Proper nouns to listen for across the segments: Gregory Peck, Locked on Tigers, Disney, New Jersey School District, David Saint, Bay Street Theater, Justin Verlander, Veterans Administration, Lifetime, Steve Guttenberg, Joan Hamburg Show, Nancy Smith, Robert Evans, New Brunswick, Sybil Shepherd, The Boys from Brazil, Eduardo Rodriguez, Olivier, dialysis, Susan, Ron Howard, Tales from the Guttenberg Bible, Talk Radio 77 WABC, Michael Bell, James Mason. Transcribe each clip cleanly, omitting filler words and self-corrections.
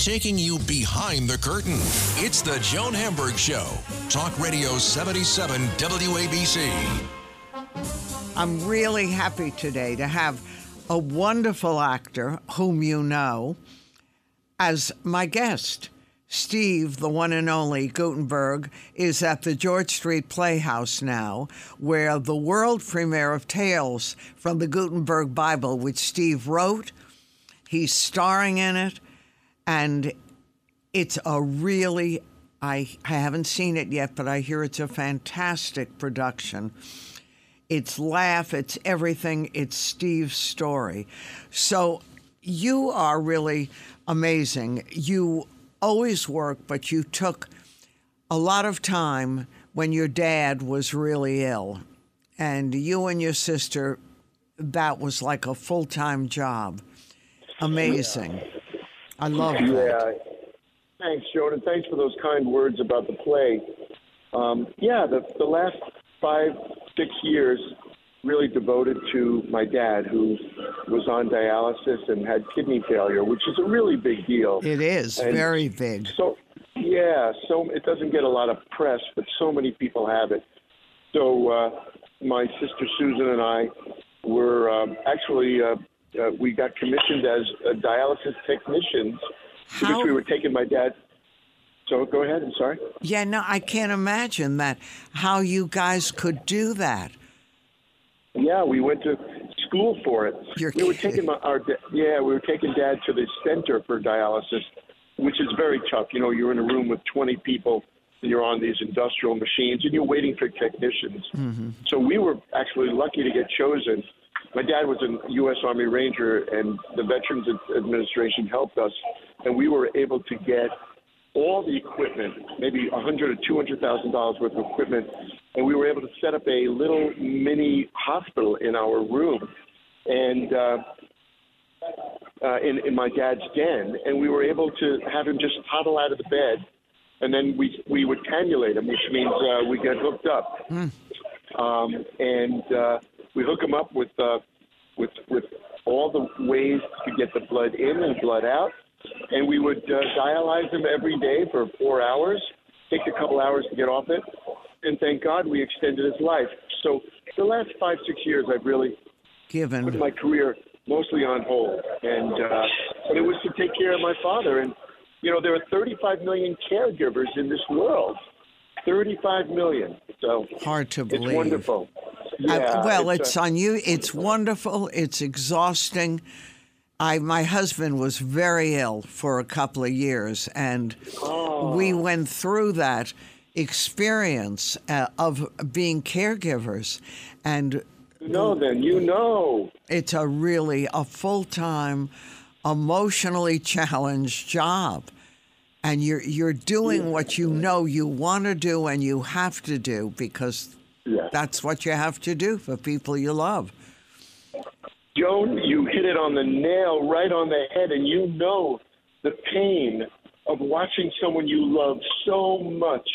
Taking you behind the curtain, it's the Joan Hamburg Show. Talk Radio 77 WABC. I'm really happy today to have a wonderful actor whom you know as my guest. Steve, the one and only Guttenberg, is at the George Street Playhouse now, where the world premiere of Tales from the Guttenberg Bible, which Steve wrote, he's starring in it, and it's a really, I haven't seen it yet, but I hear it's a fantastic production. It's laugh, it's everything, it's Steve's story. So you are really amazing. You always worked, but you took a lot of time when your dad was really ill. And you and your sister, that was like a full-time job. Amazing. Yeah. I love that. Yeah. Thanks, Joan, and thanks for those kind words about the play. The last 5-6 years really devoted to my dad, who was on dialysis and had kidney failure, which is a really big deal. It is, and very big. So it doesn't get a lot of press, but so many people have it. So my sister Susan and I were we got commissioned as dialysis technicians because we were taking my dad. So go ahead, I'm sorry. Yeah, no, I can't imagine that, how you guys could do that. Yeah, we went to school for it. We were taking Dad to the center for dialysis, which is very tough. You know, you're in a room with 20 people, and you're on these industrial machines, and you're waiting for technicians. Mm-hmm. So we were actually lucky to get chosen. My dad was a U.S. Army Ranger, and the Veterans Administration helped us, and we were able to get all the equipment, maybe $100,000 or $200,000 worth of equipment, and we were able to set up a little mini hospital in our room and in my dad's den, and we were able to have him just toddle out of the bed, and then we would cannulate him, which means we get hooked up. We hook him up with all the ways to get the blood in and blood out. And we would dialyze him every day for 4 hours, take a couple hours to get off it, and thank God we extended his life. So the last 5-6 years, I've really put my career mostly on hold. And but it was to take care of my father. And, you know, there are 35 million caregivers in this world, 35 million. So hard to believe. It's wonderful. Yeah, it's on you. It's wonderful. It's exhausting. My husband was very ill for a couple of years, and we went through that experience of being caregivers. And it's a full-time, emotionally challenged job, and you're doing what you know you want to do and you have to do because that's what you have to do for people you love. Joan, you hit it on the nail, right on the head, and you know the pain of watching someone you love so much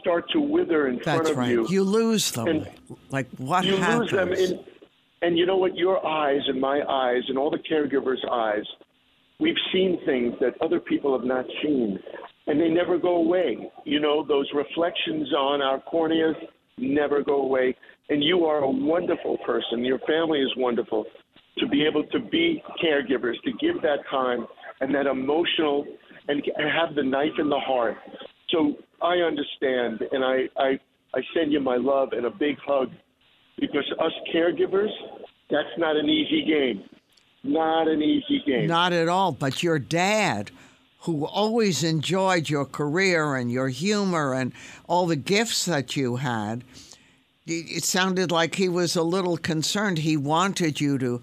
start to wither in front of you. That's right. You lose them. And like, what happens? You lose them, and you know what? Your eyes and my eyes and all the caregivers' eyes, we've seen things that other people have not seen, and they never go away. You know, those reflections on our corneas never go away. And you are a wonderful person. Your family is wonderful. To be able to be caregivers, to give that time and that emotional and have the knife in the heart. So I understand, and I send you my love and a big hug because us caregivers, that's not an easy game. Not an easy game. Not at all. But your dad, who always enjoyed your career and your humor and all the gifts that you had, it sounded like he was a little concerned. He wanted you to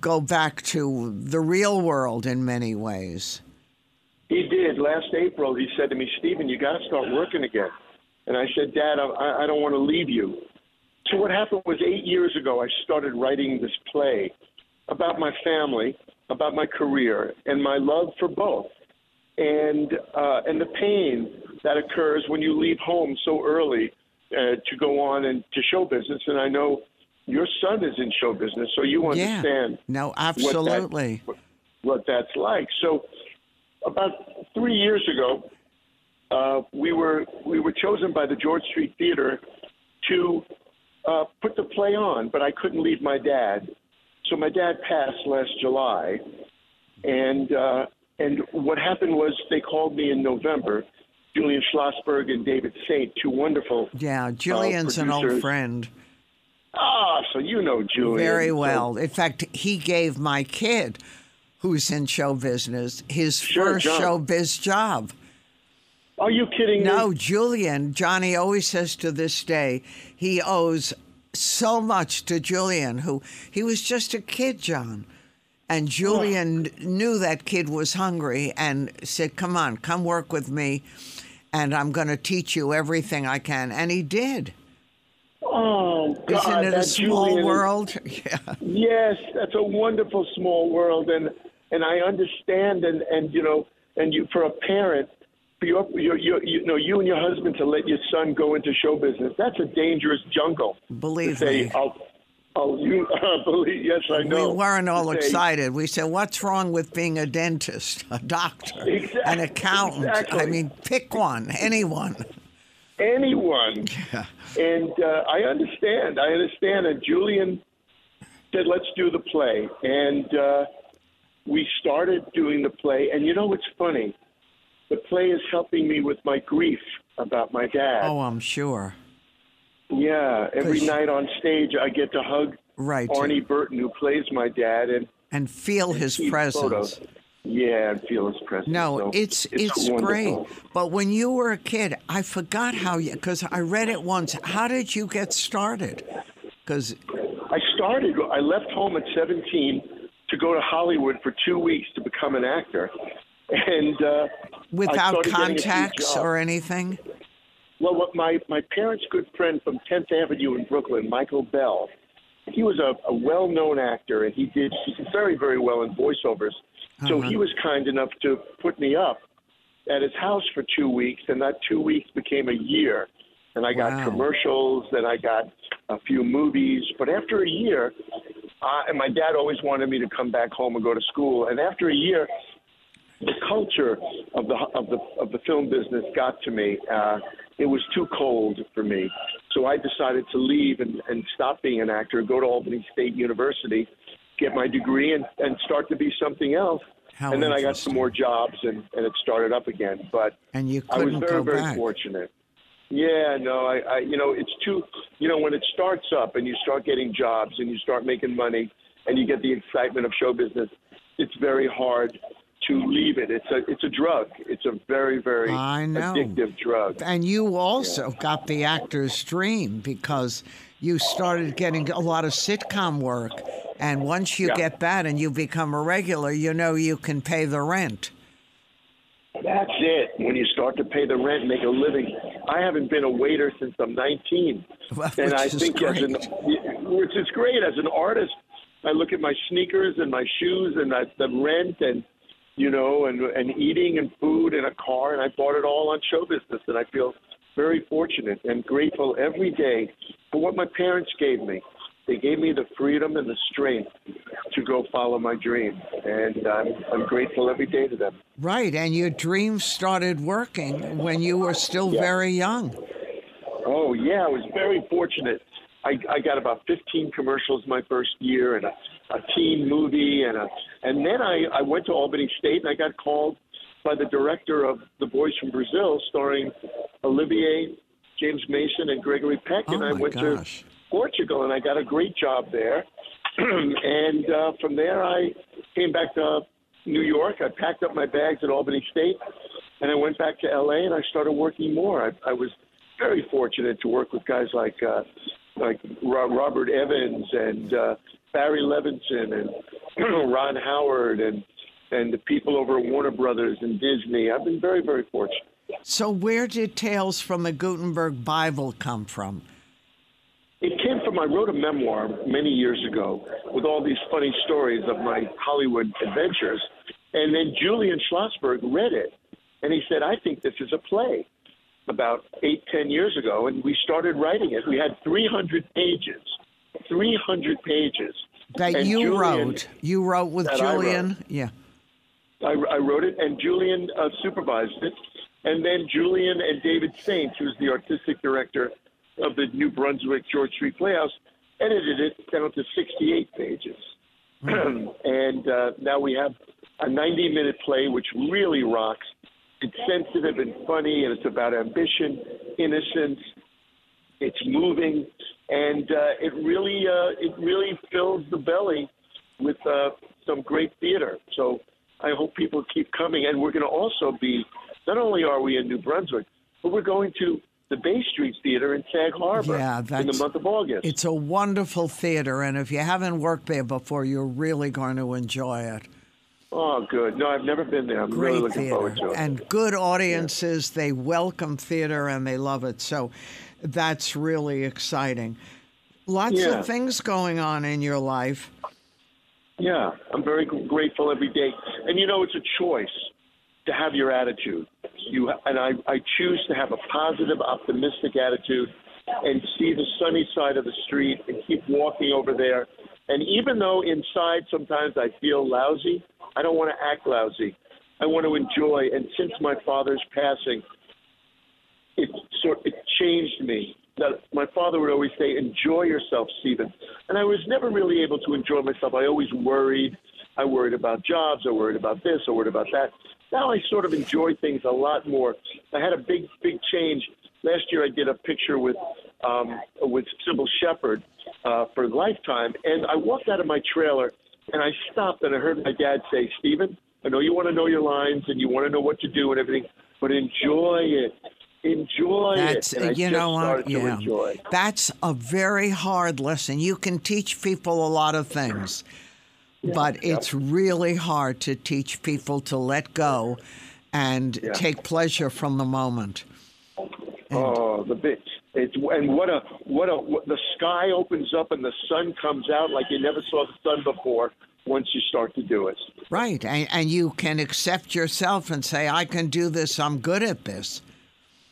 go back to the real world in many ways. He did. Last April, he said to me, Stephen, you got to start working again. And I said, Dad, I don't want to leave you. So what happened was 8 years ago, I started writing this play about my family, about my career, and my love for both, and the pain that occurs when you leave home so early to go on and to show business. And I know your son is in show business, so you understand. Yeah. No, absolutely. What that's like. So about 3 years ago, we were chosen by the George Street Theater to put the play on, but I couldn't leave my dad. So my dad passed last July, and what happened was they called me in November, Julian Schlossberg and David Saint, two wonderful Julian's an old friend. Ah, so you know Julian. Very well. So, in fact, he gave my kid, who's in show business, his first showbiz job. Are you kidding me? No, Julian, Johnny always says to this day, he owes so much to Julian, who he was just a kid, John. And Julian knew that kid was hungry and said, come on, come work with me, and I'm going to teach you everything I can. And he did. Oh, God. Isn't it a small world? Yeah. Yes, that's a wonderful small world. And I understand, and you know, and you, for a parent, you and your husband to let your son go into show business, that's a dangerous jungle. Believe me. Yes, I know. We weren't all excited. We said, what's wrong with being a dentist, a doctor, an accountant? Exactly. I mean, pick one, anyone. Anyone. Yeah. And I understand. And Julian said, let's do the play. And we started doing the play. And you know what's funny? The play is helping me with my grief about my dad. Oh, I'm sure. Yeah. Every night on stage, I get to hug Arnie Burton, who plays my dad. And feel his presence. Photos. Yeah, and feel his presence. No, so it's great. But when you were a kid, I forgot how you, because I read it once. How did you get started? Because I left home at 17 to go to Hollywood for 2 weeks to become an actor. And without contacts or anything? Well, what my parents' good friend from 10th Avenue in Brooklyn, Michael Bell, he was a well-known actor, and he did very, very well in voiceovers. Uh-huh. So he was kind enough to put me up at his house for 2 weeks, and that 2 weeks became a year. And I got commercials, and I got a few movies. But after a year, and my dad always wanted me to come back home and go to school, and after a year, the culture of the film business got to me. It was too cold for me, so I decided to leave and stop being an actor, go to Albany State University, get my degree, and start to be something else. And then I got some more jobs, and it started up again. But I was very, very fortunate. Yeah, no, I you know, it's too, you know, when it starts up and you start getting jobs and you start making money and you get the excitement of show business, it's very hard to leave it. It's a drug. It's a very, very addictive drug. And you also got the actor's dream because you started getting a lot of sitcom work. And once you get that and you become a regular, you know you can pay the rent. That's it. When you start to pay the rent, make a living. I haven't been a waiter since I'm 19. Well, and I think which is great. As an artist, I look at my sneakers and my shoes and the rent and, you know, and eating and food and a car, and I bought it all on show business, and I feel very fortunate and grateful every day for what my parents gave me. They gave me the freedom and the strength to go follow my dream, and I'm grateful every day to them. Right, and your dream started working when you were still very young. Oh, yeah, I was very fortunate. I got about 15 commercials my first year and a teen movie. And then I went to Albany State and I got called by the director of The Boys from Brazil, starring Olivier, James Mason, and Gregory Peck. And I went to Portugal and I got a great job there. And from there I came back to New York. I packed up my bags at Albany State and I went back to L.A. and I started working more. I was very fortunate to work with guys like Robert Evans and Barry Levinson and Ron Howard and the people over at Warner Brothers and Disney. I've been very, very fortunate. Yes. So where did Tales from the Guttenberg Bible come from? It came from, I wrote a memoir many years ago with all these funny stories of my Hollywood adventures. And then Julian Schlossberg read it, and he said, I think this is a play, about 8-10 years ago. And we started writing it. We had 300 pages, 300 pages. That you wrote. You wrote with Julian? Yeah. I wrote it, and Julian supervised it. And then Julian and David Saint, who's the artistic director of the New Brunswick George Street Playhouse, edited it down to 68 pages. Mm-hmm. And now we have a 90-minute play, which really rocks. It's sensitive and funny, and it's about ambition, innocence. It's moving, and it really fills the belly with some great theater. So I hope people keep coming, and we're going to also be. Not only are we in New Brunswick, but we're going to the Bay Street Theater in Sag Harbor in the month of August. It's a wonderful theater, and if you haven't worked there before, you're really going to enjoy it. Oh, good. No, I've never been there. I'm really looking forward to it. And good audiences. Yeah. They welcome theater, and they love it. So that's really exciting. Lots of things going on in your life. Yeah, I'm very grateful every day. And, you know, it's a choice to have your attitude. I choose to have a positive, optimistic attitude and see the sunny side of the street and keep walking over there. And even though inside sometimes I feel lousy, I don't want to act lousy. I want to enjoy. And since my father's passing, it changed me. My father would always say, enjoy yourself, Stephen. And I was never really able to enjoy myself. I always worried. I worried about jobs. I worried about this. I worried about that. Now I sort of enjoy things a lot more. I had a big, big change. Last year I did a picture with Sybil Shepherd for Lifetime, and I walked out of my trailer, and I stopped, and I heard my dad say, Stephen, I know you want to know your lines, and you want to know what to do and everything, but enjoy it. Enjoy it. And you know what? Yeah. Enjoy. That's a very hard lesson. You can teach people a lot of things, but it's really hard to teach people to let go and take pleasure from the moment. And the sky opens up and the sun comes out like you never saw the sun before once you start to do it. Right. And you can accept yourself and say, I can do this. I'm good at this.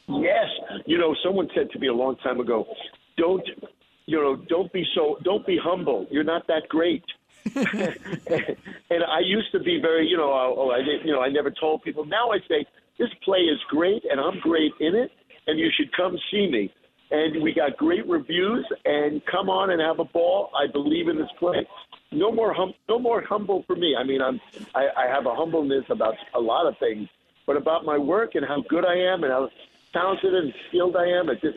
Yes. You know, someone said to me a long time ago, don't be humble. You're not that great. And I used to be very, I never told people. Now I say, this play is great and I'm great in it. And you should come see me. And we got great reviews. And come on and have a ball. I believe in this play. No more humble for me. I mean, I have a humbleness about a lot of things, but about my work and how good I am and how talented and skilled I am at this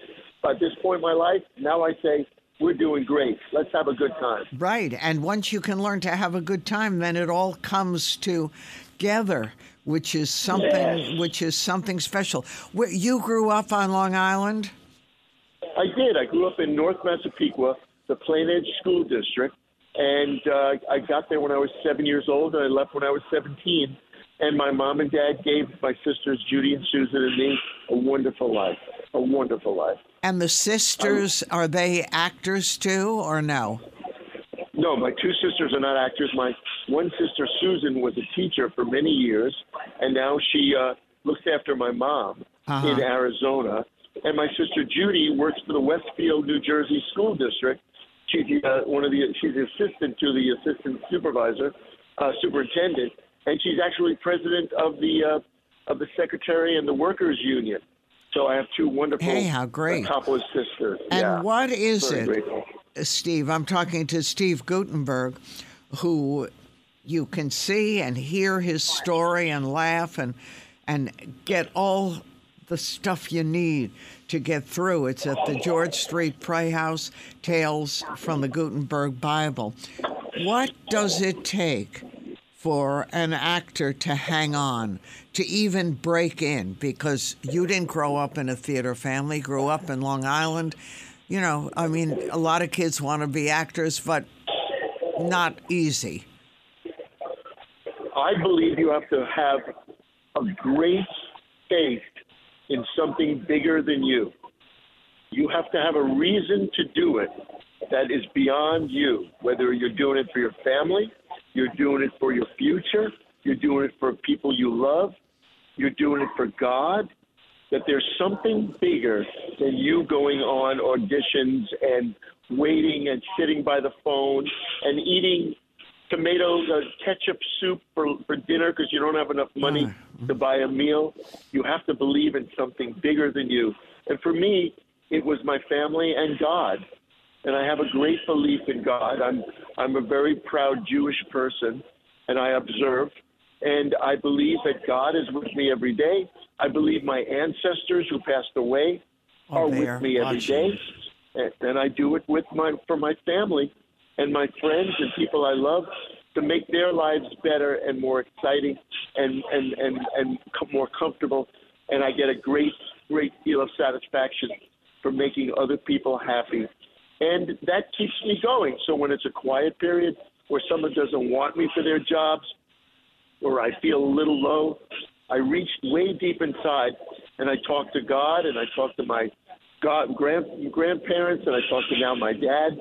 point in my life. Now I say we're doing great. Let's have a good time. Right. And once you can learn to have a good time, then it all comes together. Which is something special. You grew up on Long Island? I did. I grew up in North Massapequa, the Plain Edge School District, and I got there when I was 7 years old, and I left when I was 17. And my mom and dad gave my sisters, Judy and Susan and me, a wonderful life. And the sisters, are they actors too, or no? No, my two sisters are not actors. My one sister, Susan, was a teacher for many years, and now she looks after my mom in Arizona. And my sister, Judy, works for the Westfield, New Jersey School District. She's the assistant to the assistant superintendent, and she's actually president of the secretary and the workers union. So I have two wonderful couple of sisters. And what is it? Grateful. Steve, I'm talking to Steve Guttenberg, who you can see and hear his story and laugh and get all the stuff you need to get through. It's at the George Street Playhouse, Tales from the Guttenberg Bible. What does it take for an actor to hang on, to even break in? Because you didn't grow up in a theater family, grew up in Long Island. You know, I mean, a lot of kids want to be actors, but not easy. I believe you have to have a great faith in something bigger than you. You have to have a reason to do it that is beyond you, whether you're doing it for your family, you're doing it for your future, you're doing it for people you love, you're doing it for God, that there's something bigger than you going on auditions and waiting and sitting by the phone and eating tomatoes, ketchup soup for dinner because you don't have enough money to buy a meal. You have to believe in something bigger than you. And for me, it was my family and God. And I have a great belief in God. I'm a very proud Jewish person, and I observe. And I believe that God is with me every day. I believe my ancestors who passed away are with me every day. And I do it with for my family and my friends and people I love to make their lives better and more exciting and more comfortable. And I get a great, great deal of satisfaction from making other people happy. And that keeps me going. So when it's a quiet period where someone doesn't want me for their jobs or I feel a little low, I reach way deep inside and I talk to God and I talk to my grandparents and I talk to now my dad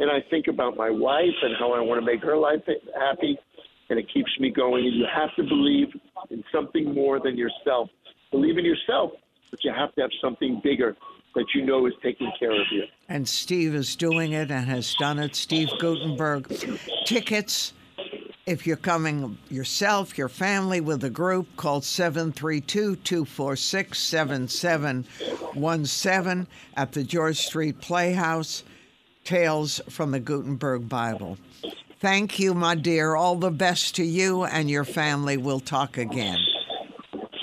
and I think about my wife and how I want to make her life happy, and it keeps me going. And you have to believe in something more than yourself. Believe in yourself, but you have to have something bigger that you know is taking care of you. And Steve is doing it and has done it. Steve Guttenberg. Tickets, if you're coming yourself, your family, with a group, call 732-246-7717 at the George Street Playhouse, Tales from the Guttenberg Bible. Thank you, my dear. All the best to you and your family. We'll talk again.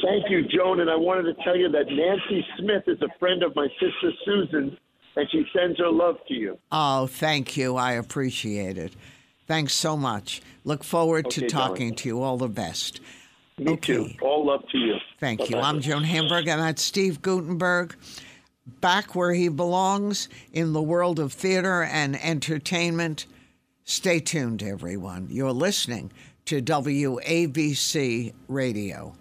Thank you, Joan, and I wanted to tell you that Nancy Smith is a friend of my sister Susan, and she sends her love to you. Oh, thank you. I appreciate it. Thanks so much. Look forward to talking to you. All the best. Me too. All love to you. Thank you. I'm Joan Hamburg, and that's Steve Guttenberg, back where he belongs in the world of theater and entertainment. Stay tuned, everyone. You're listening to WABC Radio.